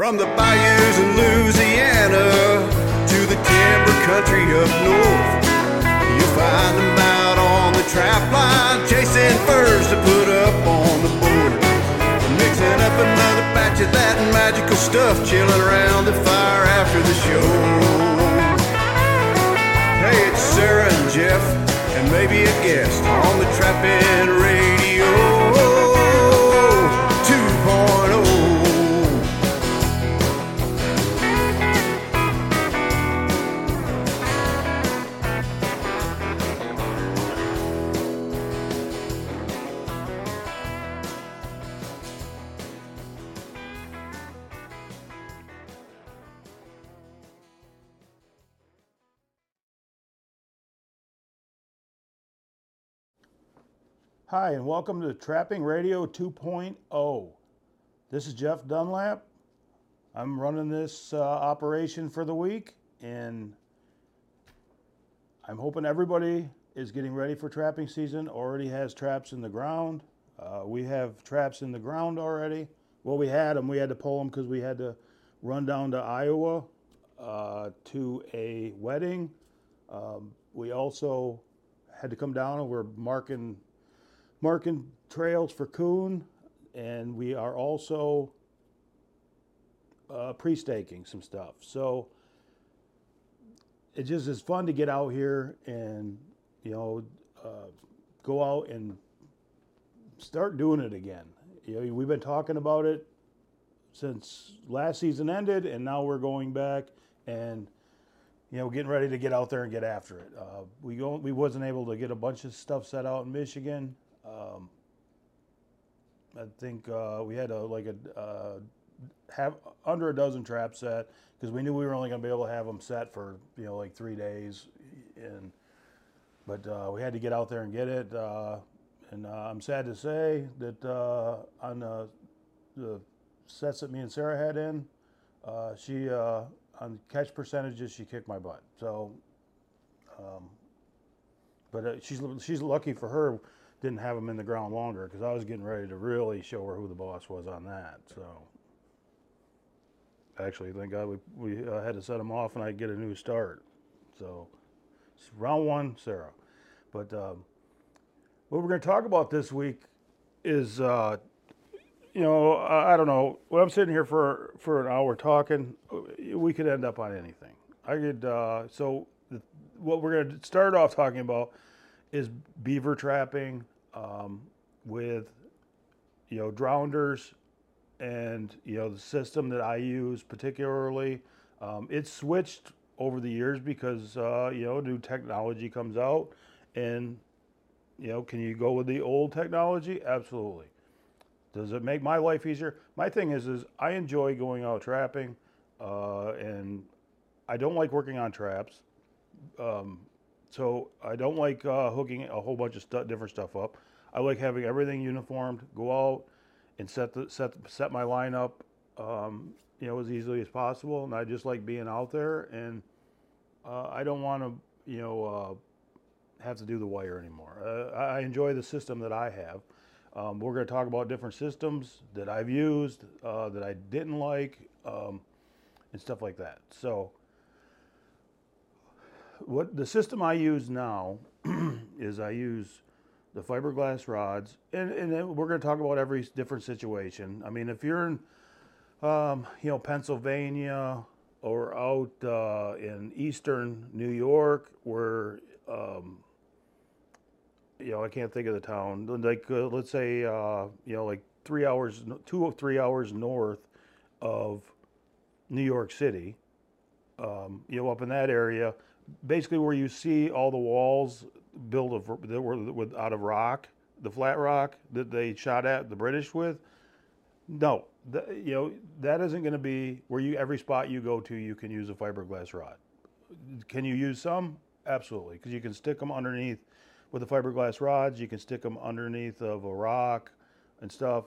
From the bayous in Louisiana to the timber country up north, you'll find them out on the trap line, chasing furs to put up on the board, mixing up another batch of that magical stuff, chilling around the fire after the show. Hey, it's Sarah and Jeff, and maybe a guest on the Trapping Radio 2.0. Hi, and welcome to Trapping Radio 2.0. This is Jeff Dunlap. I'm running this operation for the week, and I'm hoping everybody is getting ready for trapping season, already has traps in the ground. We have traps in the ground already. Well, we had them. We had to pull them because we had to run down to Iowa to a wedding. We also had to come down, and we're marking trails for coon, and we are also pre-staking some stuff. So it just is fun to get out here and, you know, go out and start doing it again. You know, we've been talking about it since last season ended, and now we're going back and, you know, getting ready to get out there and get after it. We wasn't able to get a bunch of stuff set out in Michigan. I think we had under a dozen traps set because we knew we were only going to be able to have them set for 3 days, but we had to get out there and get it. I'm sad to say that on the sets that me and Sarah had in, she on catch percentages she kicked my butt. So, she's lucky for her. Didn't have them in the ground longer because I was getting ready to really show her who the boss was on that. So actually, thank God we had to set them off and I get a new start. So it's round one, Sarah. But what we're going to talk about this week is, I don't know. When I'm sitting here for an hour talking, we could end up on anything. What we're going to start off talking about is beaver trapping with, drounders and, the system that I use particularly. It's switched over the years because, new technology comes out and, can you go with the old technology? Absolutely. Does it make my life easier? My thing is I enjoy going out trapping and I don't like working on traps. So I don't like hooking a whole bunch of different stuff up. I like having everything uniformed. Go out and set my line up, as easily as possible. And I just like being out there. And I don't want to, have to do the wire anymore. I enjoy the system that I have. We're going to talk about different systems that I've used that I didn't like, and stuff like that. So. What the system I use now is I use the fiberglass rods, and we're going to talk about every different situation. I mean, if you're in, Pennsylvania or out in eastern New York, where, I can't think of the town. Like, let's say, 2 or 3 hours north of New York City, up in that area. Basically, where you see all the walls out of rock, the flat rock that they shot at the British with. No, that isn't going to be where every spot you go to, you can use a fiberglass rod. Can you use some? Absolutely, because you can stick them underneath with the fiberglass rods. You can stick them underneath of a rock and stuff,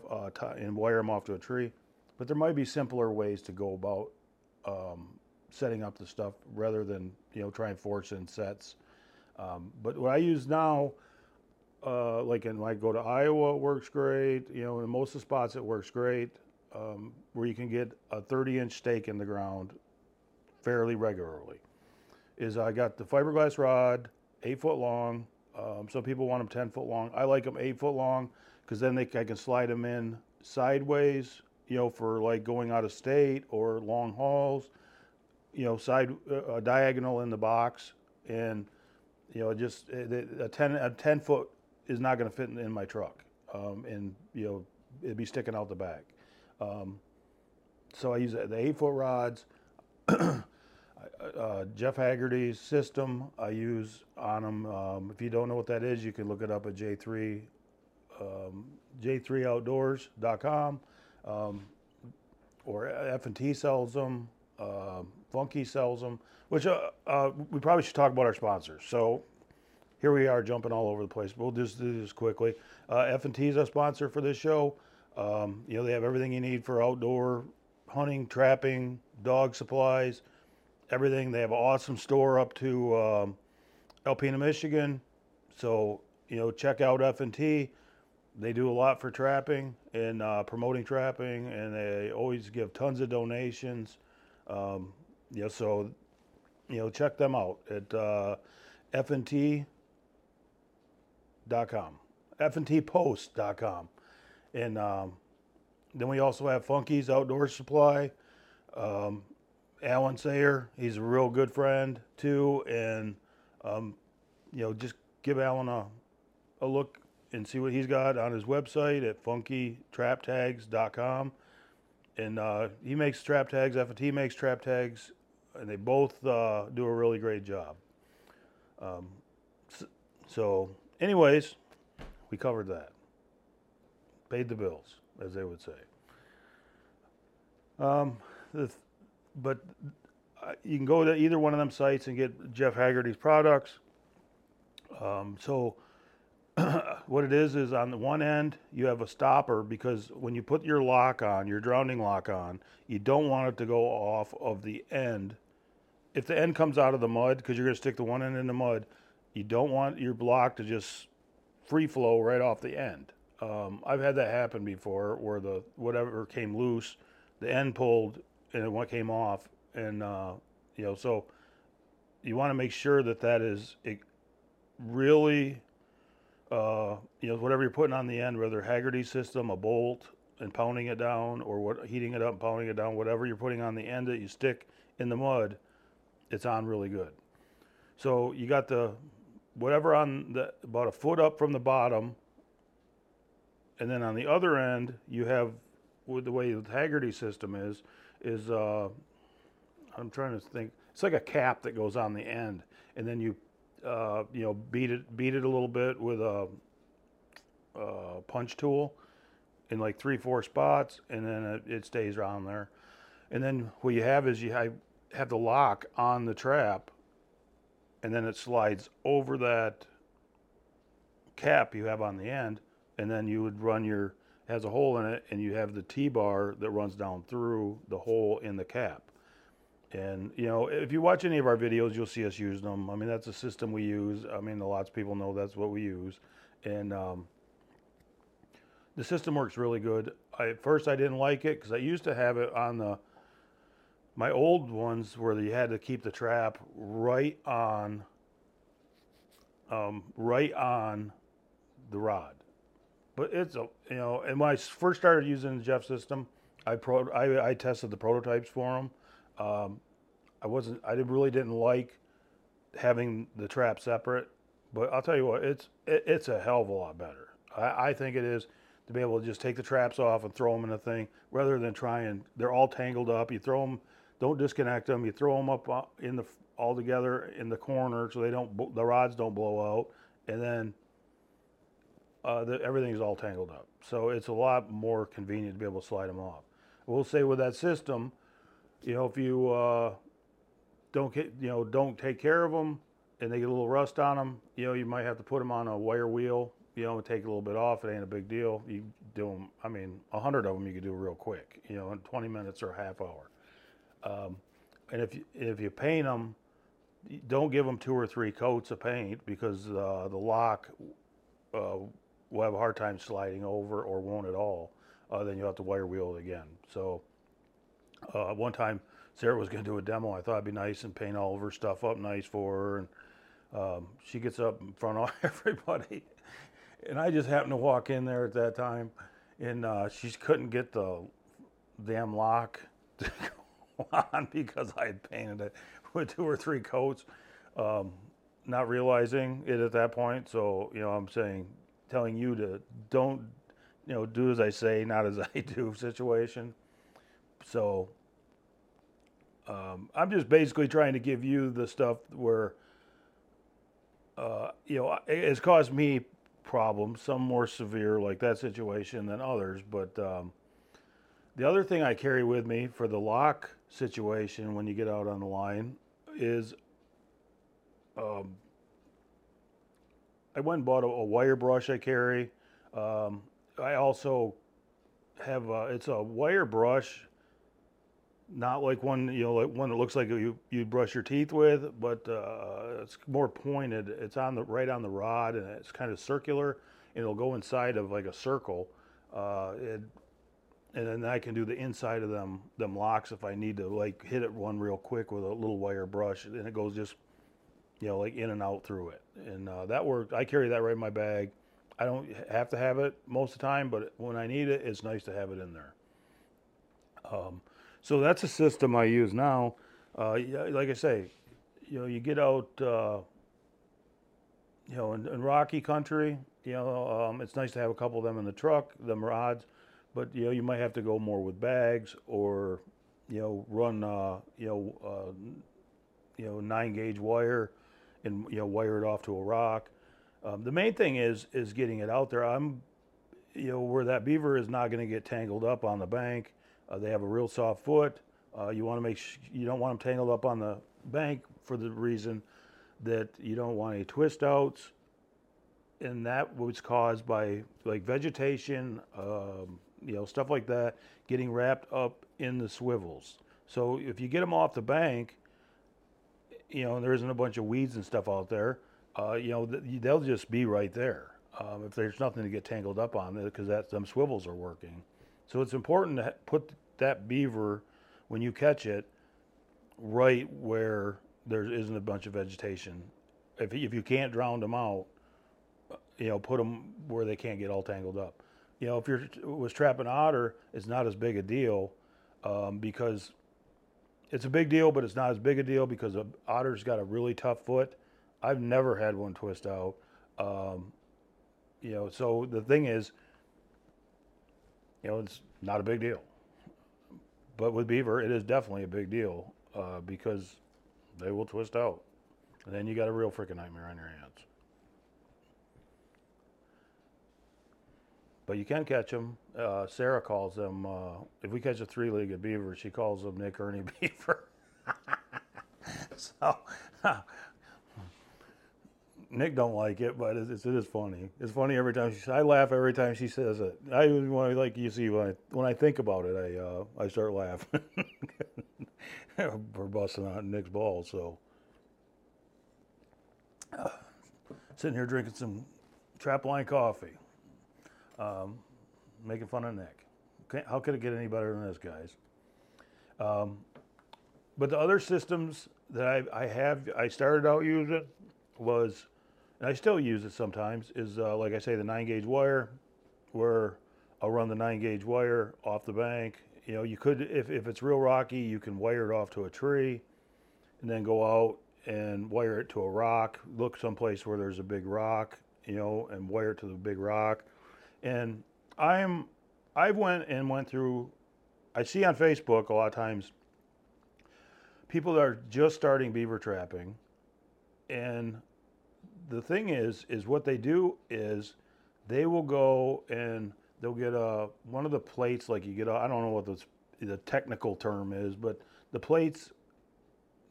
and wire them off to a tree. But there might be simpler ways to go about setting up the stuff rather than try and force in sets. But what I use now, like go to Iowa, it works great. In most of the spots it works great. where you can get a 30-inch stake in the ground fairly regularly. Is I got the fiberglass rod, 8 foot long. Some people want them 10 foot long. I like them 8 foot long because then I can slide them in sideways, you know, for like going out of state or long hauls, you know, diagonal in the box. And, you know, just a 10 foot is not going to fit in my truck. And, you know, it'd be sticking out the back. So I use the 8 foot rods. Jeff Haggerty's system I use on them. If you don't know what that is, you can look it up at j3outdoors.com, or F&T sells them, Funky sells them, which we probably should talk about our sponsors. So here we are jumping all over the place. We'll just do this quickly. F&T is our sponsor for this show. You know, they have everything you need for outdoor hunting, trapping, dog supplies, everything. They have an awesome store up to Alpena, Michigan. So, you know, check out F&T. They do a lot for trapping and promoting trapping, and they always give tons of donations. You know, so, you know, check them out at fnt.com, fntpost.com. And then we also have Funky's Outdoor Supply. Alan Sayer, he's a real good friend too, and you know, just give Alan a look and see what he's got on his website at funkytraptags.com. And he makes trap tags, F&T makes trap tags, and they both do a really great job. So anyways, we covered that. Paid the bills, as they would say. But you can go to either one of them sites and get Jeff Haggerty's products. So what it is on the one end, you have a stopper, because when you put your lock on, your drowning lock on, you don't want it to go off of the end. If the end comes out of the mud, because you're going to stick the one end in the mud, you don't want your block to just free flow right off the end. I've had that happen before, where the whatever came loose, the end pulled, and it came off, and you know, so you want to make sure that is it really, you know, whatever you're putting on the end, whether Haggerty's system, a bolt, and pounding it down, or heating it up, and pounding it down, whatever you're putting on the end that you stick in the mud, it's on really good. So you got the whatever on the about a foot up from the bottom, and then on the other end you have the way the Haggerty system is I'm trying to think. It's like a cap that goes on the end, and then you you know, beat it a little bit with a punch tool in like 3-4 spots, and then it stays around there. And then what you have is you have the lock on the trap, and then it slides over that cap you have on the end, and then you would run your has a hole in it, and you have the T-bar that runs down through the hole in the cap. And, you know, if you watch any of our videos, you'll see us use them. I mean, that's a system we use. I mean, lots of people know that's what we use. And the system works really good. At first, I didn't like it, because I used to have it on my old ones, where you had to keep the trap right on the rod. But it's you know, and when I first started using the Jeff system, I tested the prototypes for them. I really didn't like having the trap separate, but I'll tell you what, it's a hell of a lot better. I think it is, to be able to just take the traps off and throw them in a thing, rather than they're all tangled up. You throw them, don't disconnect them. You throw them up in all together in the corner, so the rods don't blow out, and then everything's all tangled up. So it's a lot more convenient to be able to slide them off. We'll say with that system, you know, if you don't take care of them, and they get a little rust on them, you know, you might have to put them on a wire wheel, you know, and take a little bit off. It ain't a big deal. You do them, I mean, 100 of them you could do real quick, you know, in 20 minutes or a half hour. And if you paint them, don't give them 2 or 3 coats of paint, because the lock will have a hard time sliding over, or won't at all. then you'll have to wire wheel it again. So one time Sarah was going to do a demo. I thought it'd be nice and paint all of her stuff up nice for her. And she gets up in front of everybody. And I just happened to walk in there at that time. And she couldn't get the damn lock to go on because I had painted it with 2 or 3 coats, not realizing it at that point. So, you know, I'm saying, telling you to don't, you know, do as I say, not as I do situation. So I'm just basically trying to give you the stuff where, you know, it's caused me problems, some more severe like that situation than others. But the other thing I carry with me for the lock situation when you get out on the line is I went and bought a wire brush I carry. I also have it's a wire brush, not like one, you know, like one that looks like you brush your teeth with, but it's more pointed. It's on the right on the rod, and it's kind of circular, and it'll go inside of like a circle, and then I can do the inside of them locks if I need to, like hit it one real quick with a little wire brush, and it goes just, you know, like in and out through it. And that worked. I carry that right in my bag. I don't have to have it most of the time, but when I need it, it's nice to have it in there. So that's a system I use now. Like I say, you know, you get out, you know, in rocky country, you know, it's nice to have a couple of them in the truck, them rods, but, you know, you might have to go more with bags or, you know, run, you know, 9-gauge wire and, you know, wire it off to a rock. The main thing is getting it out there. You know, where that beaver is not going to get tangled up on the bank. They have a real soft foot. You want to make you don't want them tangled up on the bank for the reason that you don't want any twist outs, and that was caused by like vegetation, you know, stuff like that, getting wrapped up in the swivels. So if you get them off the bank, you know, and there isn't a bunch of weeds and stuff out there, you know, they'll just be right there if there's nothing to get tangled up on, because that them swivels are working. So it's important to put that beaver, when you catch it, right where there isn't a bunch of vegetation. If you can't drown them out, you know, put them where they can't get all tangled up. You know, if you're was trapping otter, it's not as big a deal because it's a big deal, but it's not as big a deal because an otter's got a really tough foot. I've never had one twist out. You know, so the thing is, you know, it's not a big deal. But with beaver, it is definitely a big deal because they will twist out. And then you got a real freaking nightmare on your hands. But you can catch them. Sarah calls them, if we catch a 3-legged beaver, she calls them Nick Ernie beaver. So, Nick don't like it, but it is funny. It's funny every time. I laugh every time she says it. I like you see when I think about it, I start laughing. We're busting out Nick's balls. So sitting here drinking some trapline coffee, making fun of Nick. How could it get any better than this, guys? But the other systems that I started out using was, and I still use it sometimes, is like I say, the 9-gauge wire, where I'll run the 9-gauge wire off the bank. You know, you could, if it's real rocky, you can wire it off to a tree and then go out and wire it to a rock, look someplace where there's a big rock, you know, and wire it to the big rock. And I went through, I see on Facebook a lot of times people that are just starting beaver trapping. And the thing is what they do is they will go and they'll get one of the plates, like you get, I don't know what the technical term is, but the plates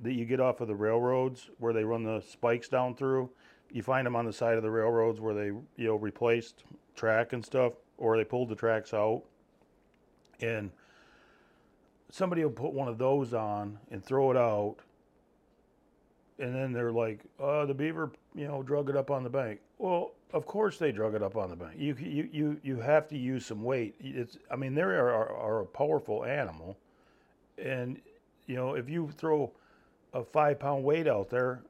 that you get off of the railroads where they run the spikes down through, you find them on the side of the railroads where they, you know, replaced track and stuff, or they pulled the tracks out. And somebody will put one of those on and throw it out And then they're like, the beaver, drug it up on the bank. Well, of course they drug it up on the bank. You have to use some weight. They are a powerful animal. And, if you throw a 5-pound weight out there,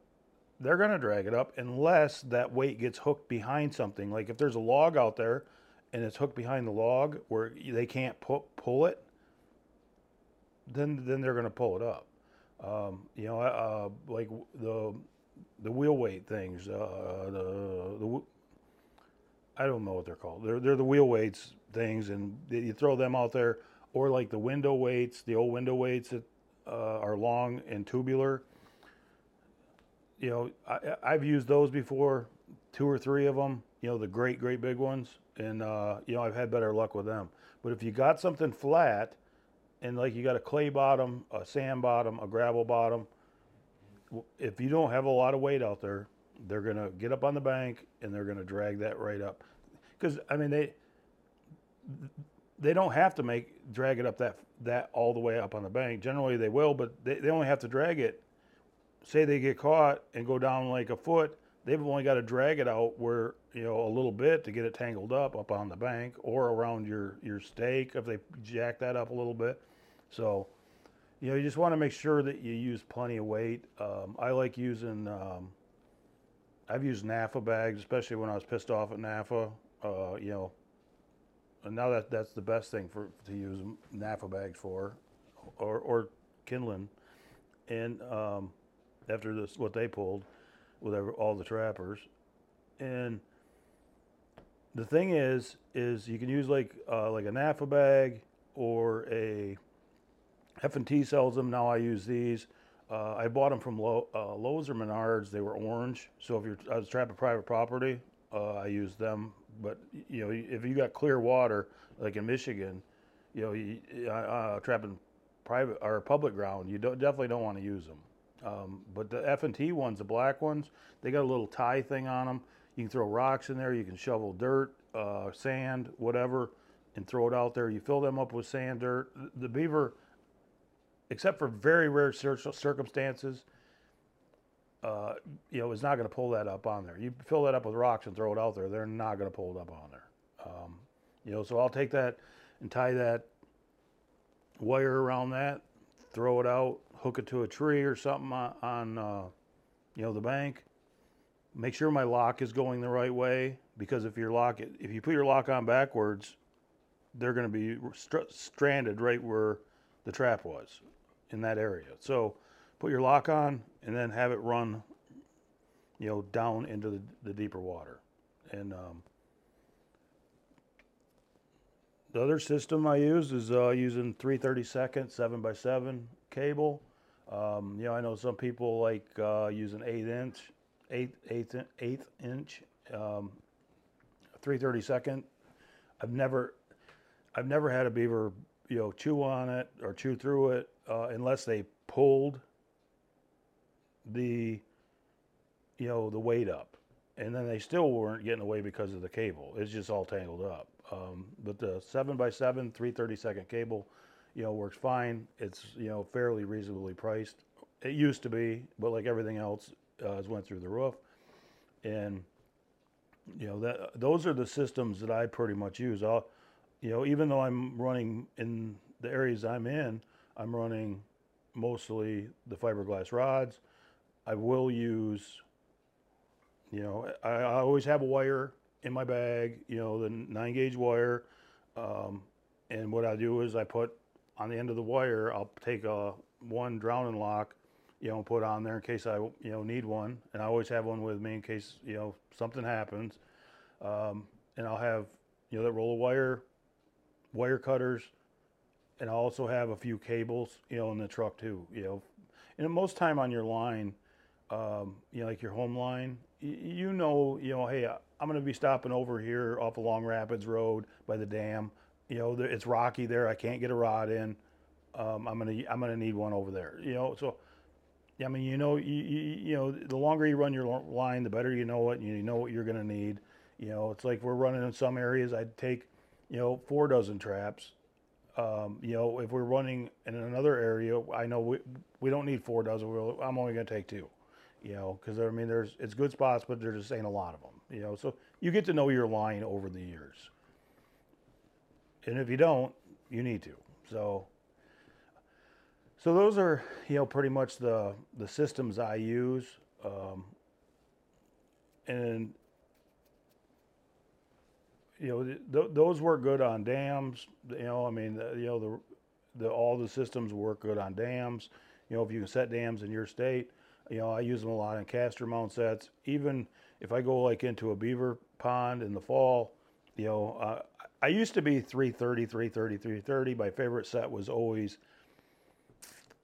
they're going to drag it up unless that weight gets hooked behind something. Like if there's a log out there and it's hooked behind the log where they can't pull it, then they're going to pull it up. Like the wheel weight things, I don't know what they're called. They're the wheel weights things, and you throw them out there, or like the window weights, the old window weights that are long and tubular. I've used those before, 2 or 3 of them, the great big ones. And, I've had better luck with them, but if you got something flat, and like you got a clay bottom, a sand bottom, a gravel bottom, if you don't have a lot of weight out there, they're going to get up on the bank and they're going to drag that right up. Because, they don't have to drag it up that all the way up on the bank. Generally they will, but they only have to drag it. Say they get caught and go down like a foot, they've only got to drag it out where, a little bit to get it tangled up on the bank or around your stake if they jack that up a little bit. So, you just want to make sure that you use plenty of weight. I've used NAFA bags, especially when I was pissed off at NAFA. And now that's the best thing to use NAFA bags for, or kindling. And after this, what they pulled with all the trappers. And the thing is you can use like a NAFA bag or a F&T sells them. Now I use these. I bought them from Lowe's or Menards. They were orange. So I was trapping private property, I used them. But, if you got clear water, like in Michigan, trapping private or public ground, you definitely don't want to use them. But the F&T ones, the black ones, they got a little tie thing on them. You can throw rocks in there. You can shovel dirt, sand, whatever, and throw it out there. You fill them up with sand, dirt. The beaver, except for very rare circumstances, is not going to pull that up on there. You fill that up with rocks and throw it out there, they're not going to pull it up on there. So I'll take that and tie that wire around that, throw it out, hook it to a tree or something on the bank. Make sure my lock is going the right way, because if you put your lock on backwards, they're going to be stranded right where the trap was in that area. So put your lock on and then have it run, down into the deeper water. And the other system I use is using 3/32 7x7 cable. I know some people like using 8 inch 3/32. I've never had a beaver chew on it or chew through it unless they pulled the the weight up, and then they still weren't getting away because of the cable. It's just all tangled up. But the 7x7 3/32 cable works fine. It's fairly reasonably priced. It used to be, but like everything else, went through the roof. And that those are the systems that I pretty much use. I'll, even though I'm running in the areas I'm in, I'm running mostly the fiberglass rods. I will use, I always have a wire in my bag, the 9-gauge wire. And what I do is I put on the end of the wire, I'll take one drowning lock, put on there in case I, need one. And I always have one with me in case, something happens. And I'll have, that roll of wire cutters. And I also have a few cables, in the truck too, And most time on your line, like your home line, hey, I'm going to be stopping over here off of Long Rapids Road by the dam. It's rocky there. I can't get a rod in. I'm going to need one over there. The longer you run your line, the better you know it, and you know what you're going to need. It's like we're running in some areas, I'd take, 4 dozen traps. If we're running in another area, I know we don't need 4 dozen. I'm only going to take 2. you know, because I mean, it's good spots, but there just ain't a lot of them, you know. So you get to know your line over the years, and if you don't, you need to. So those are, you know, pretty much the systems I use, and you know, those work good on dams. You know, I mean, you know, all the systems work good on dams. You know, if you can set dams in your state, you know, I use them a lot in castor mount sets. Even if I go like into a beaver pond in the fall, you know, I used to be 330, 330, 330. My favorite set was always,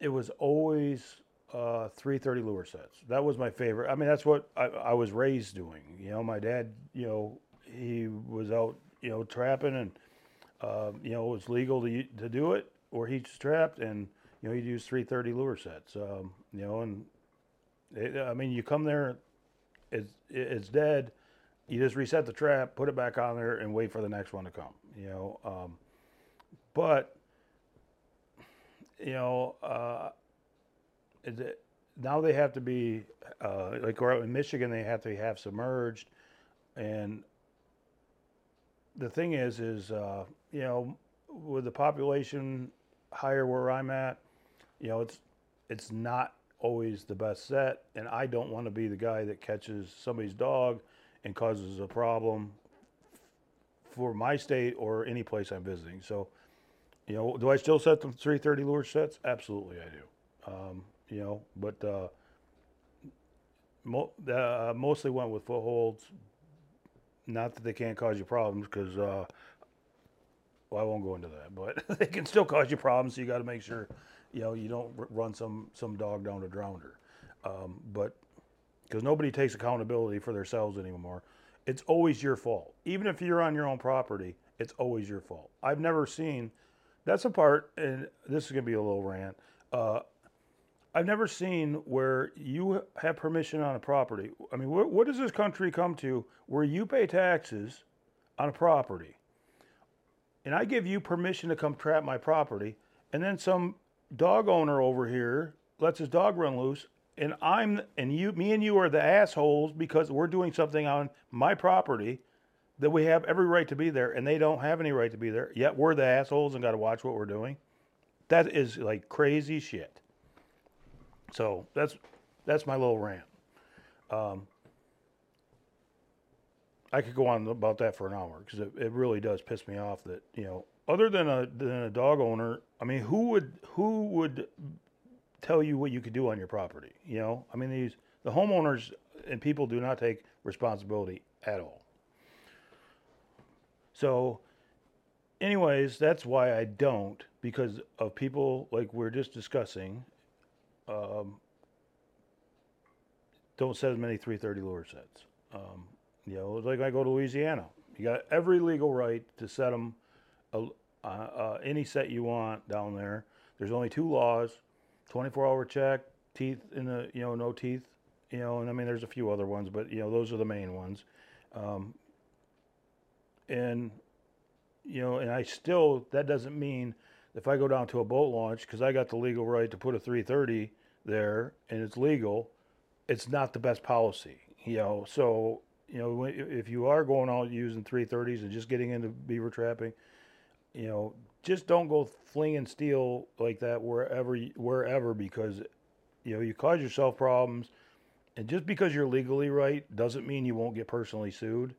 330 lure sets. That was my favorite. I mean, that's what I was raised doing. You know, my dad, you know, he was out, you know, trapping, and you know, it was legal to do it, or he just trapped, and you know, he'd use 330 lure sets. You know, and I mean, you come there, it's dead. You just reset the trap, put it back on there, and wait for the next one to come. You know, but you know, now they have to be like in Michigan, they have to be half submerged, and the thing is you know, with the population higher where I'm at, you know, it's not always the best set, and I don't want to be the guy that catches somebody's dog and causes a problem for my state or any place I'm visiting. So, you know, do I still set the 330 lure sets? Absolutely, I do. You know, but mostly went with footholds. Not that they can't cause you problems, because well, I won't go into that, but they can still cause you problems. So you got to make sure, you know, you don't run some dog down a drowner. But because nobody takes accountability for themselves anymore, it's always your fault. Even if you're on your own property, it's always your fault. I've never seen, that's a part, and this is going to be a little rant. I've never seen where you have permission on a property. I mean, what does this country come to where you pay taxes on a property, and I give you permission to come trap my property, and then some dog owner over here lets his dog run loose, and me and you are the assholes because we're doing something on my property that we have every right to be there, and they don't have any right to be there, yet we're the assholes and got to watch what we're doing. That is like crazy shit. So that's my little rant. I could go on about that for an hour, because it really does piss me off that, you know, other than a dog owner, I mean, who would tell you what you could do on your property? You know, I mean, the homeowners and people do not take responsibility at all. So, anyways, that's why I don't, because of people like we're just discussing. Don't set as many 330 lure sets. You know, like I go to Louisiana, you got every legal right to set them any set you want down there. There's only two laws: 24-hour check, teeth in the, you know, no teeth, you know, and I mean there's a few other ones, but you know those are the main ones. And you know, and I still, that doesn't mean if I go down to a boat launch because I got the legal right to put a 330 there and it's legal, it's not the best policy, you know. So, you know, if you are going out using 330s and just getting into beaver trapping, you know, just don't go flinging steel like that wherever, because, you know, you cause yourself problems. And just because you're legally right doesn't mean you won't get personally sued.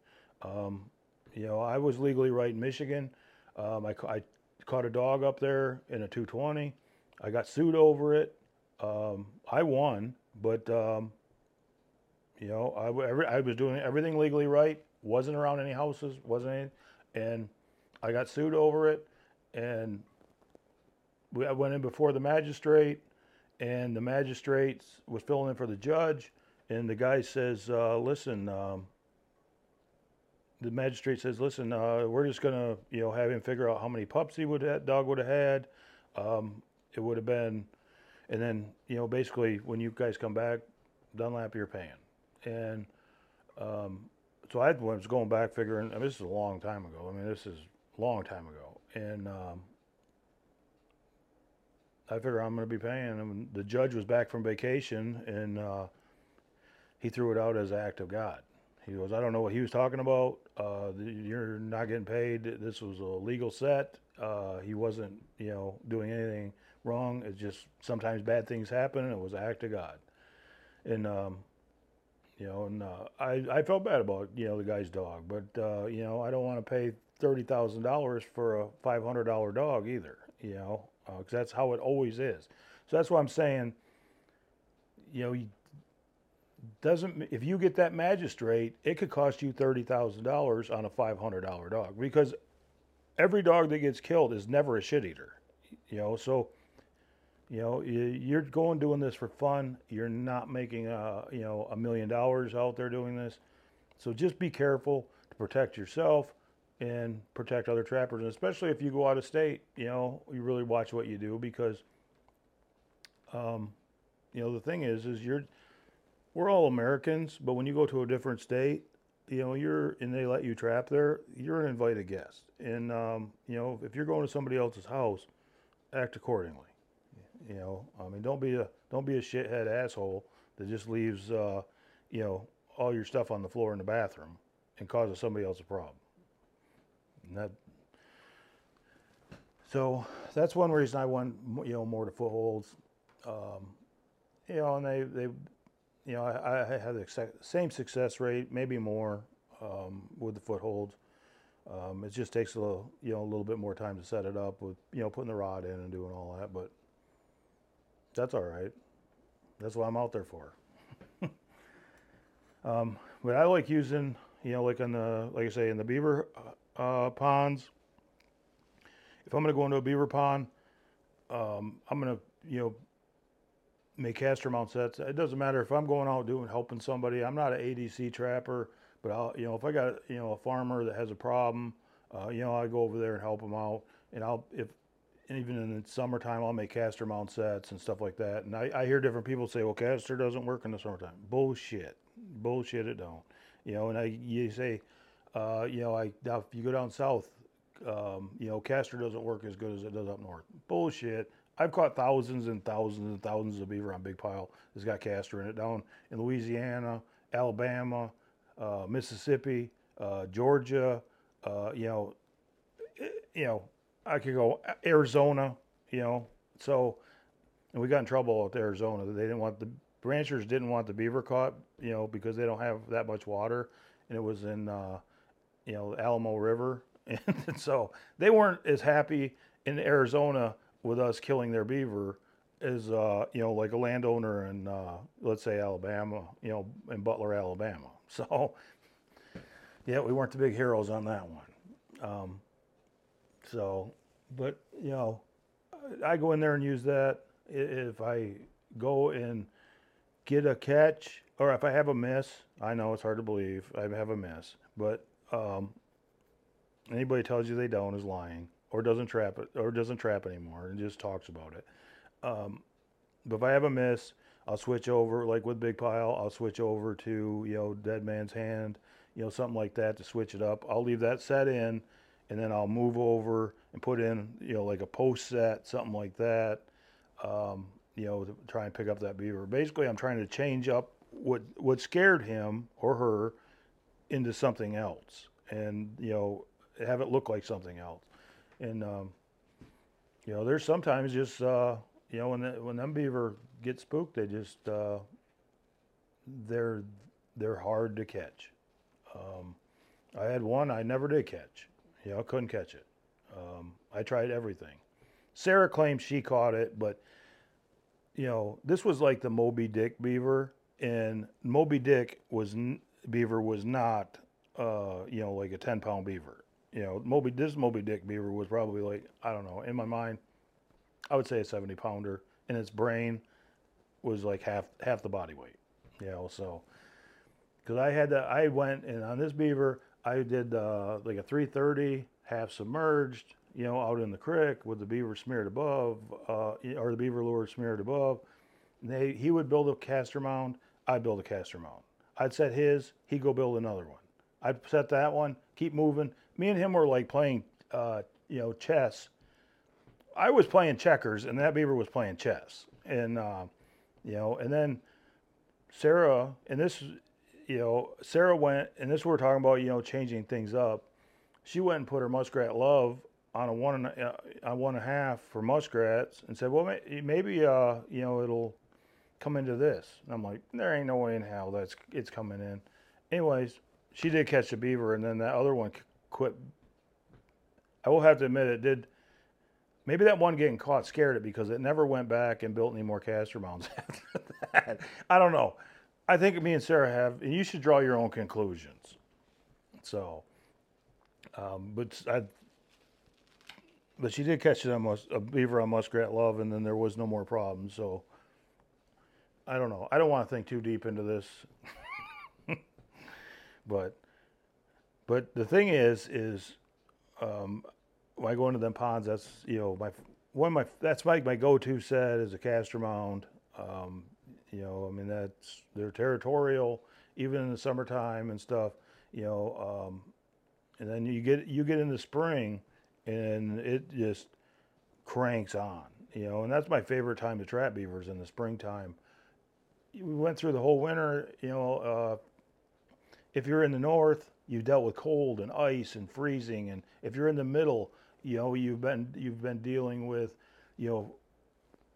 You know, I was legally right in Michigan. I caught a dog up there in a 220. I got sued over it. I won, but... You know, I was doing everything legally right, wasn't around any houses, and I got sued over it, and I went in before the magistrate, and the magistrate was filling in for the judge, and the guy says, the magistrate says, listen, we're just going to, you know, have him figure out how many pups that dog would have had. It would have been, and then, you know, basically when you guys come back, Dunlap, you're paying. And so I was going back figuring, I mean, this is a long time ago. And I figure I'm going to be paying. And the judge was back from vacation, and he threw it out as an act of God. He goes, I don't know what he was talking about. You're not getting paid. This was a legal set. He wasn't, doing anything wrong. It's just sometimes bad things happen, and it was an act of God. And, I felt bad about, the guy's dog. But, I don't want to pay $30,000 for a $500 dog either, because that's how it always is. So that's why I'm saying, if you get that magistrate, it could cost you $30,000 on a $500 dog, because every dog that gets killed is never a shit eater, so you're doing this for fun. You're not making $1 million out there doing this, so just be careful to protect yourself and protect other trappers, and especially if you go out of state, you really watch what you do, because the thing is we're all Americans, but when you go to a different state, and they let you trap there, you're an invited guest. And, if you're going to somebody else's house, act accordingly. Don't be a shithead asshole that just leaves, all your stuff on the floor in the bathroom and causes somebody else a problem. So that's one reason I went, more to footholds. And I had the same success rate, maybe more, with the footholds. It just takes a little bit more time to set it up with, putting the rod in and doing all that, but that's all right. That's what I'm out there for. But I like using, in the beaver ponds. If I'm going to go into a beaver pond, I'm going to, make caster mount sets. It doesn't matter if I'm going out helping somebody. I'm not an ADC trapper, but I'll, if I got a farmer that has a problem, I go over there and help them out. And even in the summertime, I'll make caster mount sets and stuff like that. And I hear different people say, "Well, caster doesn't work in the summertime." Bullshit, it don't. You say, if you go down south, caster doesn't work as good as it does up north. Bullshit. I've caught thousands and thousands and thousands of beaver on big pile that's got castor in it down in Louisiana, Alabama, Mississippi, Georgia, I could go Arizona, and we got in trouble with Arizona. They didn't want branchers didn't want the beaver caught, because they don't have that much water, and it was in, the Alamo River. And so they weren't as happy in Arizona with us killing their beaver is, like a landowner in, let's say Alabama, in Butler, Alabama. So yeah, we weren't the big heroes on that one. But I go in there and use that. If I go and get a catch, or if I have a miss, I know it's hard to believe I have a miss, but, anybody tells you they don't is lying. Or doesn't trap anymore, and just talks about it. But if I have a miss, I'll switch over, like with big pile, I'll switch over to, dead man's hand, something like that to switch it up. I'll leave that set in, and then I'll move over and put in, like a post set, something like that, to try and pick up that beaver. Basically, I'm trying to change up what scared him or her into something else, and, have it look like something else. And, there's sometimes just, when them beaver get spooked, they just, they're hard to catch. I had one I never did catch. I couldn't catch it. I tried everything. Sarah claims she caught it, but, this was like the Moby Dick beaver. And Moby Dick beaver was not, like a 10-pound beaver. This Moby Dick beaver was probably like, I don't know, in my mind, I would say a 70-pounder, and its brain was like half the body weight. Because I went and on this beaver, I did like a 330 half submerged, out in the creek with the beaver smeared above, or the beaver lure smeared above. And he would build a caster mound. I'd build a caster mound. I'd set his. He'd go build another one. I'd set that one, keep moving. Me and him were like playing, chess. I was playing checkers, and that beaver was playing chess. And, and then Sarah, and this, you know, Sarah went, and this we're talking about, you know, changing things up. She went and put her muskrat love on a one and a half for muskrats and said, well, maybe, you know, it'll come into this. And I'm like, there ain't no way in hell it's coming in. Anyways, she did catch a beaver, and then that other one quit. I will have to admit it did. Maybe that one getting caught scared it because it never went back and built any more castor mounds after that. I don't know. I think me and Sarah have, and you should draw your own conclusions. So, but she did catch a beaver on muskrat love, and then there was no more problem. So, I don't know. I don't want to think too deep into this. But the thing is when I go into them ponds, that's, you know, my go-to set is a castor mound. You know, I mean, they're territorial, even in the summertime and stuff, you know, and then you get into spring and it just cranks on, you know, and that's my favorite time to trap beavers, in the springtime. We went through the whole winter, you know, if you're in the north, you dealt with cold and ice and freezing, and if you're in the middle, you know, you've been dealing with, you know,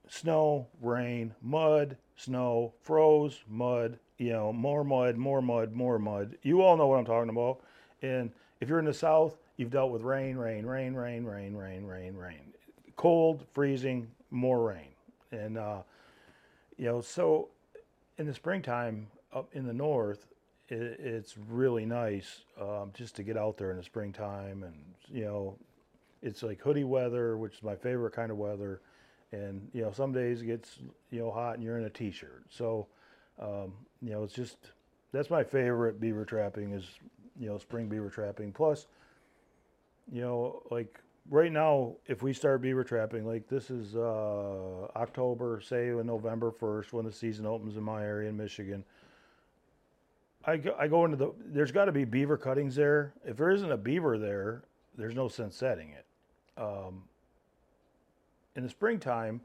snow, rain, mud, snow, froze, mud, you know, more mud. You all know what I'm talking about. And if you're in the south, you've dealt with rain, cold, freezing, more rain. And you know, so in the springtime up in the north, it's really nice just to get out there in the springtime, and you know, it's like hoodie weather, which is my favorite kind of weather. And you know, some days it gets, you know, hot and you're in a t-shirt. So you know, it's just, that's my favorite beaver trapping is, you know, spring beaver trapping. Plus, you know, like right now, if we start beaver trapping, like this is October, say November 1st, when the season opens in my area in Michigan. I go into there's got to be beaver cuttings there. If there isn't a beaver there, there's no sense setting it. In the springtime,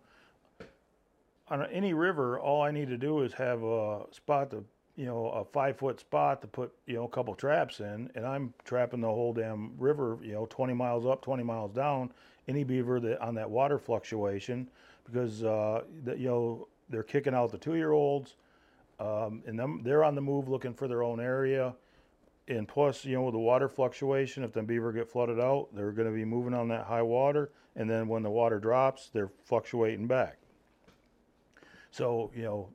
on any river, all I need to do is have a spot to, you know, a 5-foot spot to put, you know, a couple traps in, and I'm trapping the whole damn river, you know, 20 miles up, 20 miles down, any beaver that on that water fluctuation, because, you know, they're kicking out the 2-year-olds. And they're on the move looking for their own area. And plus, you know, with the water fluctuation, if the beaver get flooded out, they're going to be moving on that high water. And then when the water drops, they're fluctuating back. So, you know,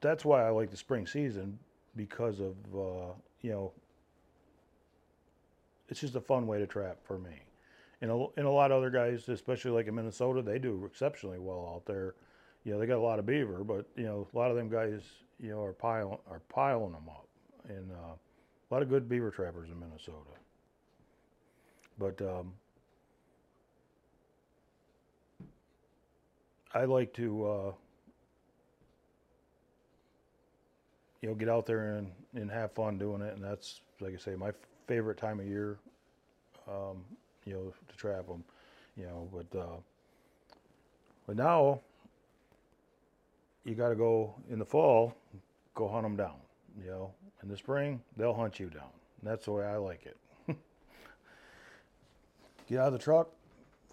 that's why I like the spring season, because of, you know, it's just a fun way to trap for me. And a lot of other guys, especially like in Minnesota, they do exceptionally well out there. You know, they got a lot of beaver, but, you know, a lot of them guys, you know, are piling them up. And a lot of good beaver trappers in Minnesota. But I like to, you know, get out there and have fun doing it. And that's, like I say, my favorite time of year, you know, to trap them, you know. But now, you got to go in the fall, go hunt them down, you know. In the spring, they'll hunt you down. That's the way I like it. Get out of the truck,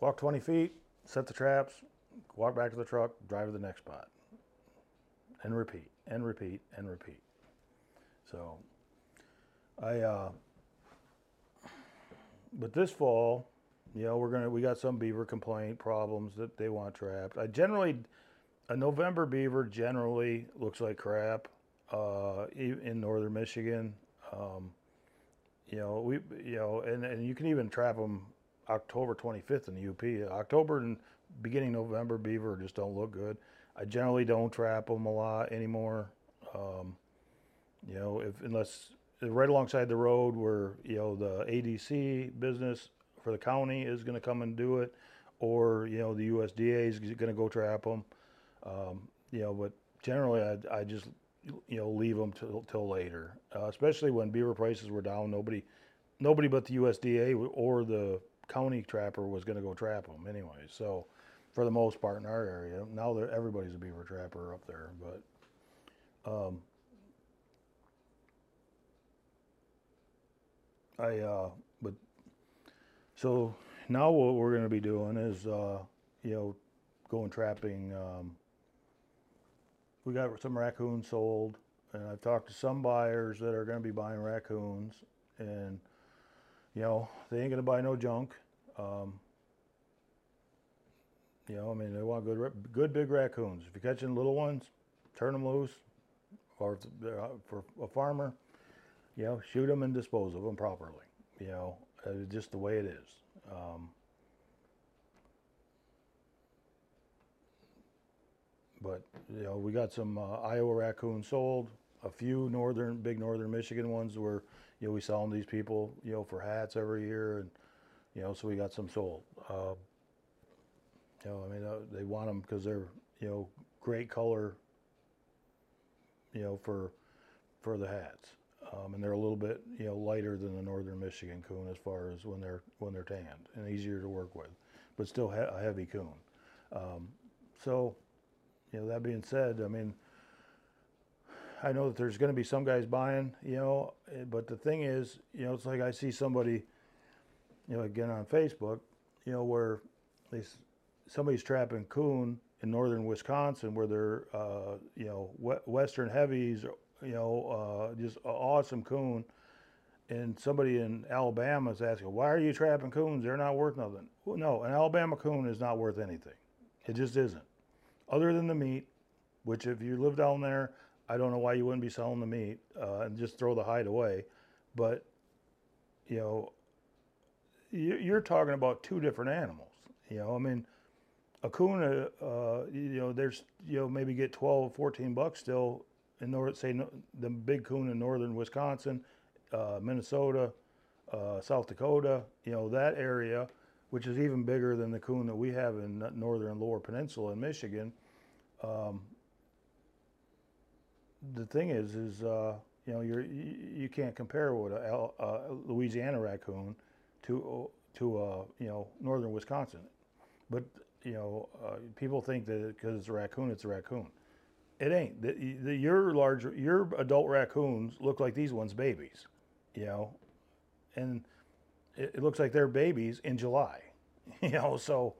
walk 20 feet, set the traps, walk back to the truck, drive to the next spot. And repeat, and repeat, and repeat. So, but this fall, you know, we got some beaver complaint problems that they want trapped. A November beaver generally looks like crap in northern Michigan. You know, and you can even trap them October 25th in the UP. October and beginning November beaver just don't look good. I generally don't trap them a lot anymore. You know, unless right alongside the road where, you know, the ADC business for the county is going to come and do it, or, you know, the USDA is going to go trap them. You know, but generally I just, you know, leave them till later, especially when beaver prices were down. Nobody but the USDA or the county trapper was going to go trap them anyway. So for the most part in our area, now everybody's a beaver trapper up there, but So now what we're going to be doing is, going trapping. We got some raccoons sold, and I've talked to some buyers that are going to be buying raccoons, and they ain't going to buy no junk. They want good big raccoons. If you're catching little ones, turn them loose, or if they're for a farmer, shoot them and dispose of them properly. Just the way it is. But we got some Iowa raccoons sold. A few big northern Michigan ones were, we sell them to these people, for hats every year, and so we got some sold. They want them because they're, great color, for the hats. And they're a little bit, lighter than the northern Michigan coon as far as when they're tanned, and easier to work with, but still a heavy coon. That being said, I know that there's going to be some guys buying, but the thing is, it's like I see somebody, again on Facebook, where somebody's trapping coon in northern Wisconsin where they're, western heavies, just an awesome coon, and somebody in Alabama is asking, why are you trapping coons? They're not worth nothing. Well, no, an Alabama coon is not worth anything. It just isn't. Other than the meat, which if you live down there, I don't know why you wouldn't be selling the meat and just throw the hide away. But, you're talking about two different animals. A coon, there's, maybe get 12, 14 bucks still in the big coon in northern Wisconsin, Minnesota, South Dakota, that area, which is even bigger than the coon that we have in northern Lower Peninsula in Michigan. The thing is you can't compare what a Louisiana raccoon to northern Wisconsin, but people think that because it's a raccoon, it's a raccoon. It ain't. Your adult raccoons look like these ones' babies, and it looks like they're babies in July, so.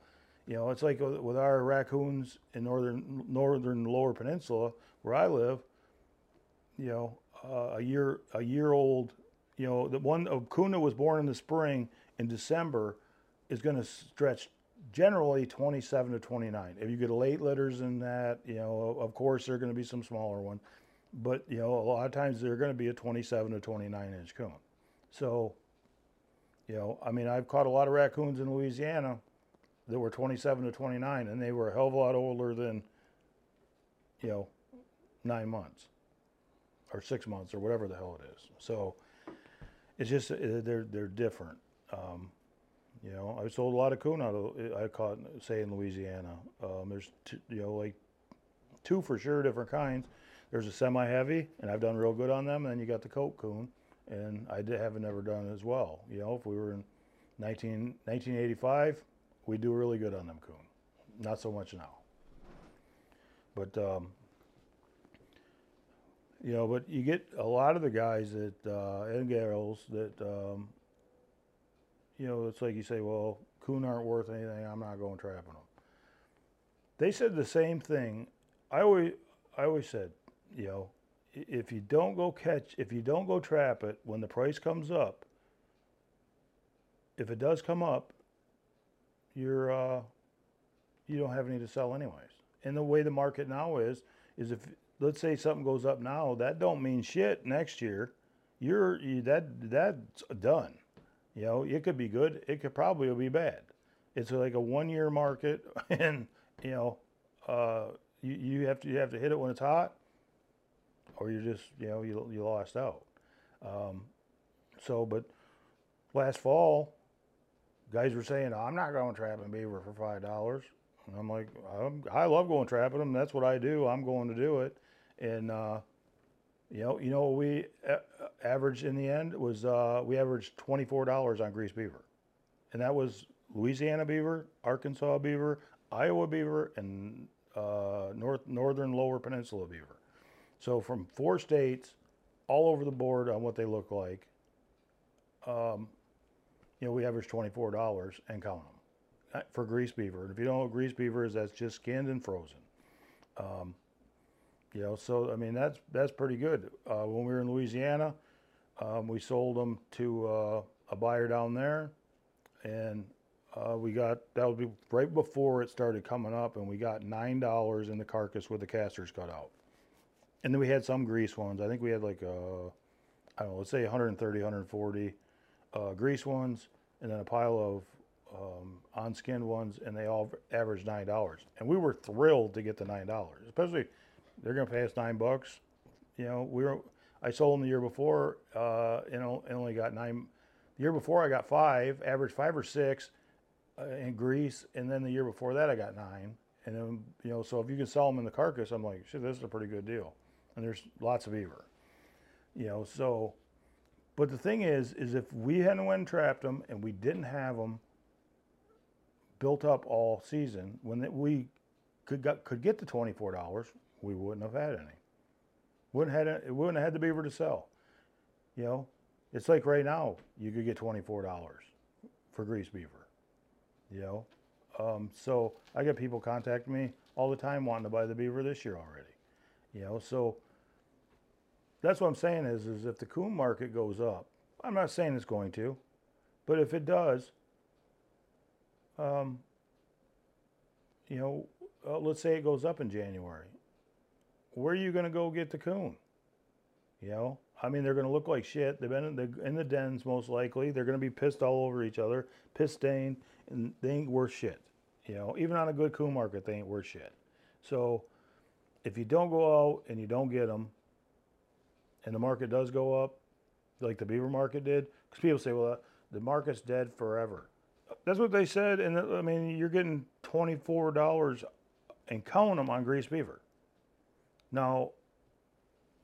It's like with our raccoons in northern Lower Peninsula where I live. A year old, a coon that was born in the spring in December is going to stretch generally 27 to 29. If you get late litters in that, of course there are going to be some smaller one, but a lot of times they're going to be a 27 to 29 inch coon. So, I've caught a lot of raccoons in Louisiana that were 27 to 29, and they were a hell of a lot older than, 9 months or 6 months or whatever the hell it is. So it's just, they're different. I've sold a lot of coon I caught, say, in Louisiana. There's two for sure different kinds. There's a semi-heavy, and I've done real good on them, and then you got the coat coon, and I haven't never done as well. If we were in 1985, we do really good on them coon. Not so much now. But, but you get a lot of the guys that, and girls that, it's like you say, well, coon aren't worth anything. I'm not going trapping them. They said the same thing. I always said, if you don't go trap it, when the price comes up, if it does come up, you don't have any to sell anyways. And the way the market now is if, let's say something goes up now, that don't mean shit next year. That's done. It could be good. It could probably be bad. It's like a 1 year market, and you have to hit it when it's hot, or you're just you lost out. But last fall, guys were saying, I'm not going trapping beaver for $5. And I'm like, I love going trapping them. That's what I do. I'm going to do it. And, what we averaged in the end was we averaged $24 on greased beaver. And that was Louisiana beaver, Arkansas beaver, Iowa beaver, and northern Lower Peninsula beaver. So from 4 states, all over the board on what they look like, you know, we average $24 and count them for grease beaver. And if you don't know what grease beaver is, that's just skinned and frozen. You know, so I mean that's pretty good. When we were in Louisiana, we sold them to a buyer down there, and we got, that would be right before it started coming up, and we got $9 in the carcass with the casters cut out. And then we had some grease ones. I think we had like I don't know, let's say 130, 140 grease ones, and then a pile of unskinned ones, and they all averaged $9. And we were thrilled to get the $9, especially they're gonna pay us $9. You know, I sold them the year before, and only got 9. The year before I got 5, averaged 5 or 6 in grease, and then the year before that I got 9. And then, you know, so if you can sell them in the carcass, I'm like, shit, this is a pretty good deal. And there's lots of beaver, you know. So, but the thing is if we hadn't went and trapped them and we didn't have them built up all season, when we could get to $24, we wouldn't have had any. Wouldn't have had the beaver to sell. You know, it's like right now, you could get $24 for grease beaver, you know. So I get people contacting me all the time wanting to buy the beaver this year already, you know. So that's what I'm saying is if the coon market goes up, I'm not saying it's going to, but if it does, you know, let's say it goes up in January, where are you going to go get the coon? You know, I mean, they're going to look like shit. They've been in the dens most likely. They're going to be pissed all over each other, piss stained, and they ain't worth shit. You know, even on a good coon market, they ain't worth shit. So if you don't go out and you don't get them, and the market does go up, like the beaver market did, because people say, well, the market's dead forever. That's what they said, and I mean, you're getting $24 and counting them on greased beaver. Now,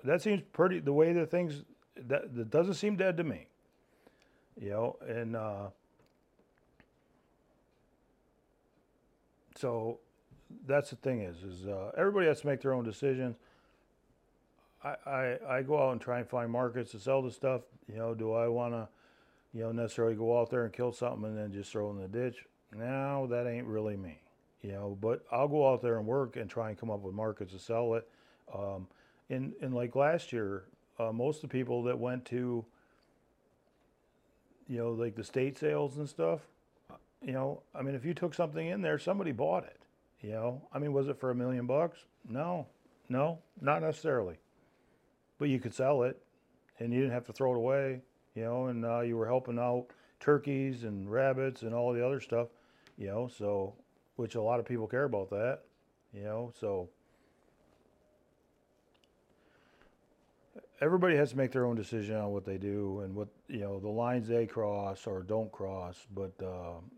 that seems pretty, the way that things, that doesn't seem dead to me, you know, and so that's the thing is everybody has to make their own decisions. I go out and try and find markets to sell the stuff. You know, do I want to, you know, necessarily go out there and kill something and then just throw it in the ditch? No, that ain't really me, you know, but I'll go out there and work and try and come up with markets to sell it. And like last year, most of the people that went to, you know, like the state sales and stuff, you know, I mean, if you took something in there, somebody bought it, you know. I mean, was it for $1 million? No, not necessarily. But you could sell it, and you didn't have to throw it away, you know, and you were helping out turkeys and rabbits and all the other stuff, you know, so, which a lot of people care about that, you know, so. Everybody has to make their own decision on what they do and what, you know, the lines they cross or don't cross. But,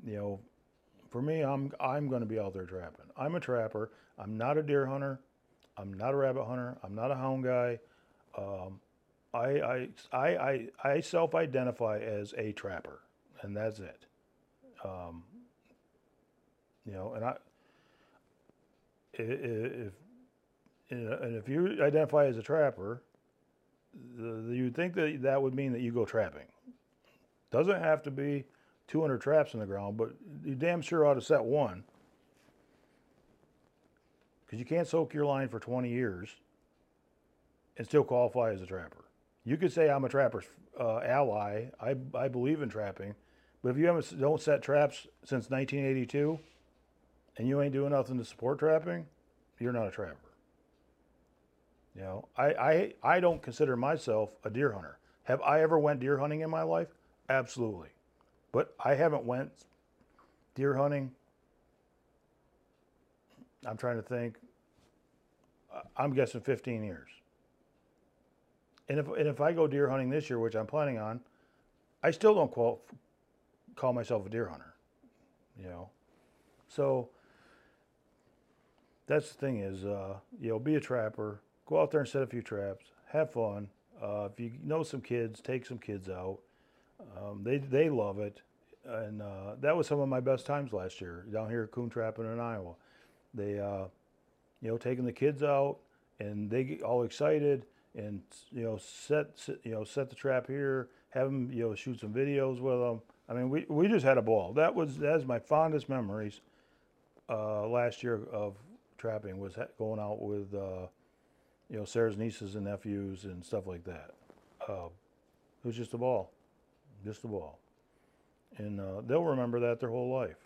you know, for me, I'm going to be out there trapping. I'm a trapper. I'm not a deer hunter. I'm not a rabbit hunter. I'm not a hound guy. I self-identify as a trapper, and that's it. You know, and if you identify as a trapper, you'd think that would mean that you go trapping. Doesn't have to be 200 traps in the ground, but you damn sure ought to set one, because you can't soak your line for 20 years and still qualify as a trapper. You could say I'm a trapper's ally. I believe in trapping, but if you don't set traps since 1982 and you ain't doing nothing to support trapping, you're not a trapper. You know, I don't consider myself a deer hunter. Have I ever went deer hunting in my life? Absolutely. But I haven't went deer hunting. I'm trying to think. I'm guessing 15 years. And if I go deer hunting this year, which I'm planning on, I still don't call myself a deer hunter. You know, so that's the thing is, you know, be a trapper. Go out there and set a few traps. Have fun. If you know some kids, take some kids out. They love it. And that was some of my best times last year down here coon trapping in Iowa. They, you know, taking the kids out and they get all excited and, you know, set the trap here, have them, you know, shoot some videos with them. I mean, we just had a ball. That's my fondest memories last year of trapping, was going out with, you know, Sarah's nieces and nephews and stuff like that. It was just a ball, And they'll remember that their whole life.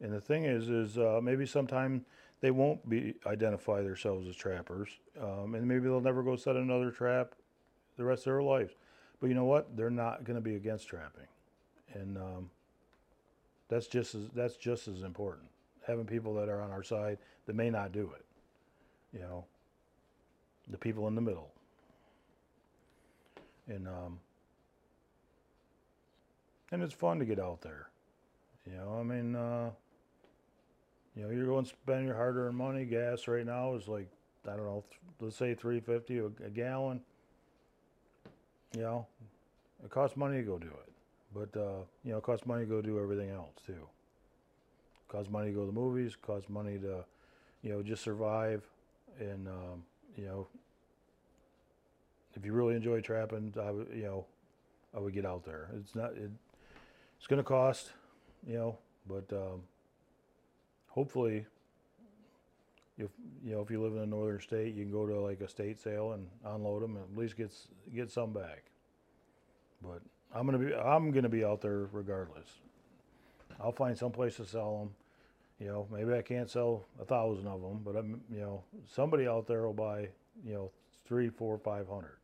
And the thing is maybe sometime they won't identify themselves as trappers, and maybe they'll never go set another trap the rest of their lives. But you know what? They're not going to be against trapping, and that's just as important. Having people that are on our side that may not do it, you know, the people in the middle, and it's fun to get out there, you know. I mean. You know, you're going to spend your hard-earned money. Gas right now is like, I don't know, let's say $3.50 a gallon. You know, it costs money to go do it. But, you know, it costs money to go do everything else, too. It costs money to go to the movies. It costs money to, you know, just survive. And, you know, if you really enjoy trapping, I would get out there. It's going to cost, you know, but... hopefully, if you live in a northern state, you can go to like a state sale and unload them and at least get some back. But I'm gonna be out there regardless. I'll find some place to sell them. You know, maybe I can't sell 1,000 of them, but I'm, you know, somebody out there will buy, you know, 300, 400, 500.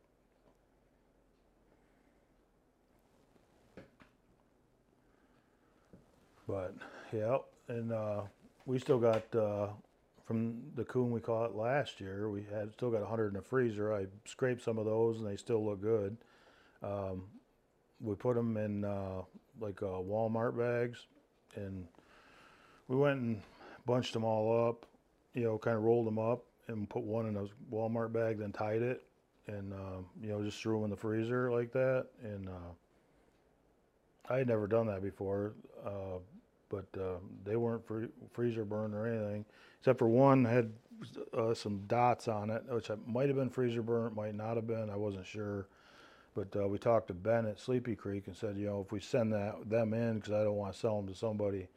But yeah, and. We still got, from the coon we caught last year, we had still got 100 in the freezer. I scraped some of those, and they still look good. We put them in, Walmart bags, and we went and bunched them all up, you know, kind of rolled them up and put one in a Walmart bag, then tied it, and, you know, just threw them in the freezer like that. And I had never done that before. But they weren't freezer burned or anything, except for one had some dots on it, which might have been freezer burnt, might not have been. I wasn't sure. But we talked to Ben at Sleepy Creek and said, you know, if we send them in, because I don't want to sell them to somebody,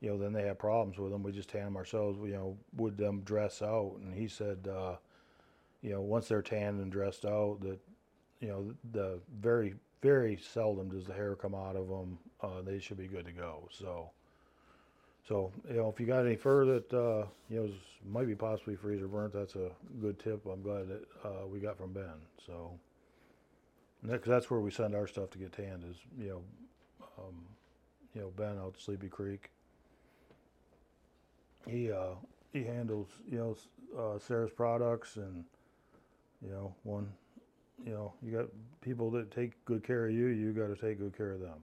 you know, then they have problems with them. We just tan them ourselves, you know, would them dress out. And he said, you know, once they're tanned and dressed out, that, you know, the very, very seldom does the hair come out of them. They should be good to go. So, you know, if you got any fur that, you know, might be possibly freezer burnt, that's a good tip. I'm glad that we got from Ben. So, because that's where we send our stuff to get tanned is, you know, Ben out at Sleepy Creek. He handles, you know, Sarah's products and, you know, you know, you got people that take good care of you, you got to take good care of them.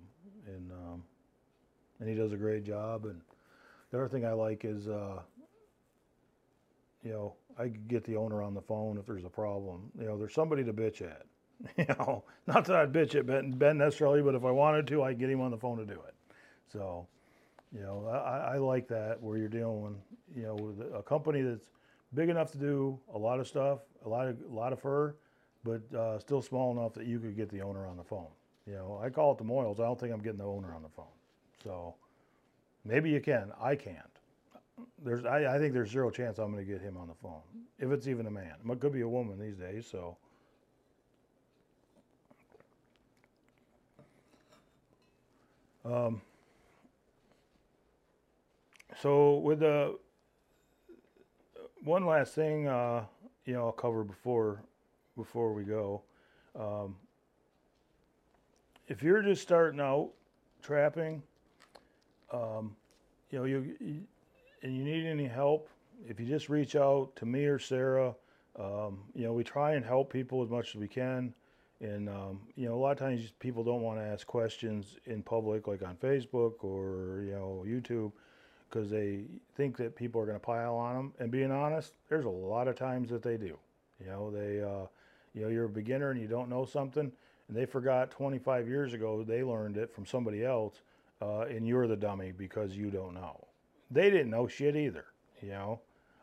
And he does a great job. And the other thing I like is, you know, I get the owner on the phone if there's a problem. You know, there's somebody to bitch at. You know, not that I'd bitch at Ben necessarily, but if I wanted to, I'd get him on the phone to do it. So, you know, I like that where you're dealing with, you know, with a company that's big enough to do a lot of stuff, a lot of fur, but still small enough that you could get the owner on the phone. You know, I call it the Moyles. I don't think I'm getting the owner on the phone. So maybe you can. I can't. I think there's zero chance I'm going to get him on the phone, if it's even a man. It could be a woman these days, so. So with the one last thing, you know, I'll cover before we go. If you're just starting out trapping, you know, and you need any help, if you just reach out to me or Sarah, you know, we try and help people as much as we can. And, you know, a lot of times people don't want to ask questions in public, like on Facebook or, you know, YouTube, because they think that people are going to pile on them. And being honest, there's a lot of times that they do. You know, you know, you're a beginner and you don't know something, and they forgot 25 years ago they learned it from somebody else. And you're the dummy because you don't know. They didn't know shit either, you know.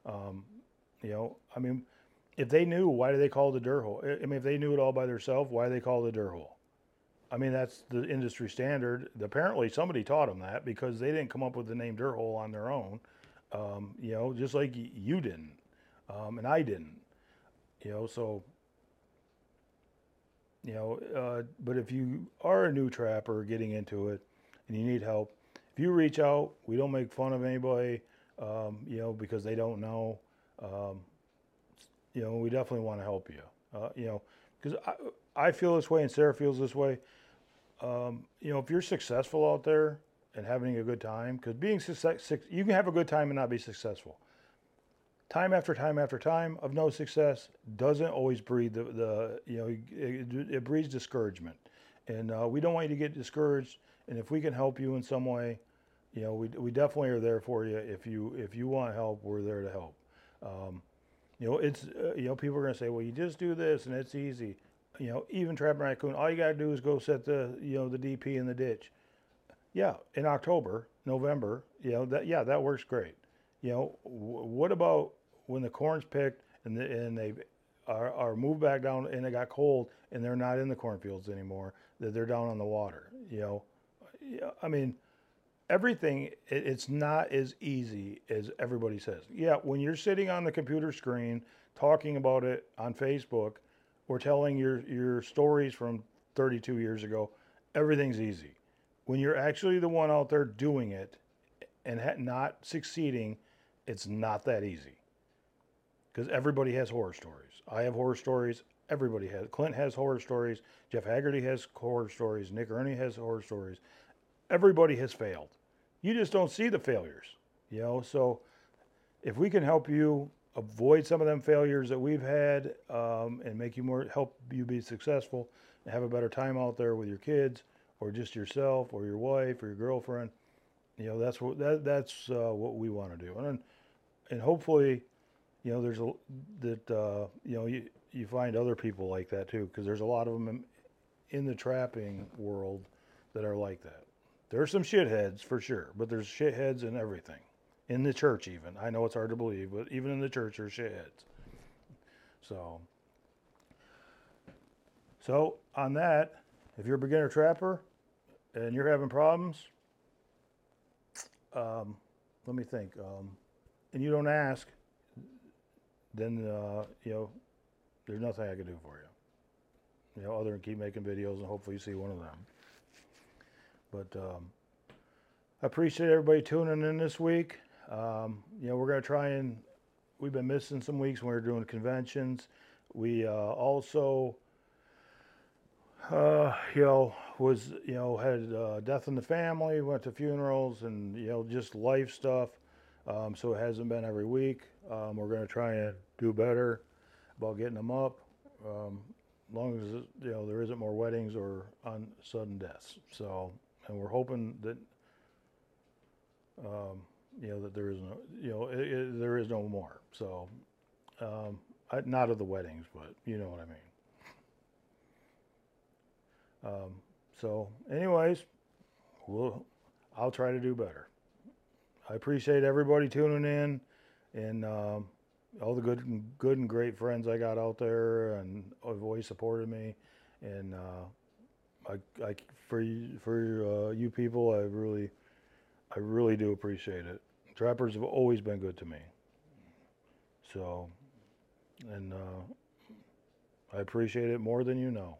You know, I mean, if they knew, why do they call it a dirt hole? I mean, if they knew it all by themselves, why do they call it a dirt hole? I mean, that's the industry standard. Apparently, somebody taught them that because they didn't come up with the name dirt hole on their own, you know, just like you didn't and I didn't, you know, so, you know, but if you are a new trapper getting into it and you need help, if you reach out, we don't make fun of anybody, you know, because they don't know, you know, we definitely want to help you, you know, because I feel this way and Sarah feels this way. You know, if you're successful out there and having a good time, because being successful, you can have a good time and not be successful. Time after time after time of no success doesn't always breed the you know, it breeds discouragement. And we don't want you to get discouraged. And if we can help you in some way, you know, we definitely are there for you. If you want help, we're there to help. You know, it's, you know, people are going to say, well, you just do this and it's easy. You know, even trapping raccoon, all you got to do is go set the, you know, the DP in the ditch. Yeah, in October, November, you know, that, yeah, that works great. You know, what about when the corn's picked and they are moved back down and it got cold and they're not in the cornfields anymore, that they're down on the water, you know? I mean, everything, it's not as easy as everybody says. Yeah, when you're sitting on the computer screen talking about it on Facebook or telling your stories from 32 years ago, everything's easy. When you're actually the one out there doing it and not succeeding, it's not that easy. Because everybody has horror stories. I have horror stories. Everybody has. Clint has horror stories. Jeff Haggerty has horror stories. Nick Ernie has horror stories. Everybody has failed. You just don't see the failures, you know? So if we can help you avoid some of them failures that we've had and make you more, help you be successful and have a better time out there with your kids or just yourself or your wife or your girlfriend, you know, that's what what we want to do. And hopefully, you know, there's you know, you find other people like that too, because there's a lot of them in the trapping world that are like that. There's some shitheads for sure, but there's shitheads in everything. In the church even. I know it's hard to believe, but even in the church there's shitheads. So on that, if you're a beginner trapper and you're having problems, let me think. And you don't ask, then you know, there's nothing I can do for you. You know, other than keep making videos and hopefully you see one of them. But I appreciate everybody tuning in this week. You know, we're going to try and, we've been missing some weeks when we were doing conventions. We also, you know, was, you know, had death in the family, went to funerals and, you know, just life stuff. So it hasn't been every week. We're going to try and do better about getting them up. As long as, you know, there isn't more weddings or sudden deaths. So, and we're hoping that, you know, that there is no, you know, there is no more. So, not of the weddings, but you know what I mean. So anyways, I'll try to do better. I appreciate everybody tuning in and, all the good and great friends I got out there and have always supported me. And, I for you people, I really do appreciate it. Trappers have always been good to me. So, and I appreciate it more than you know.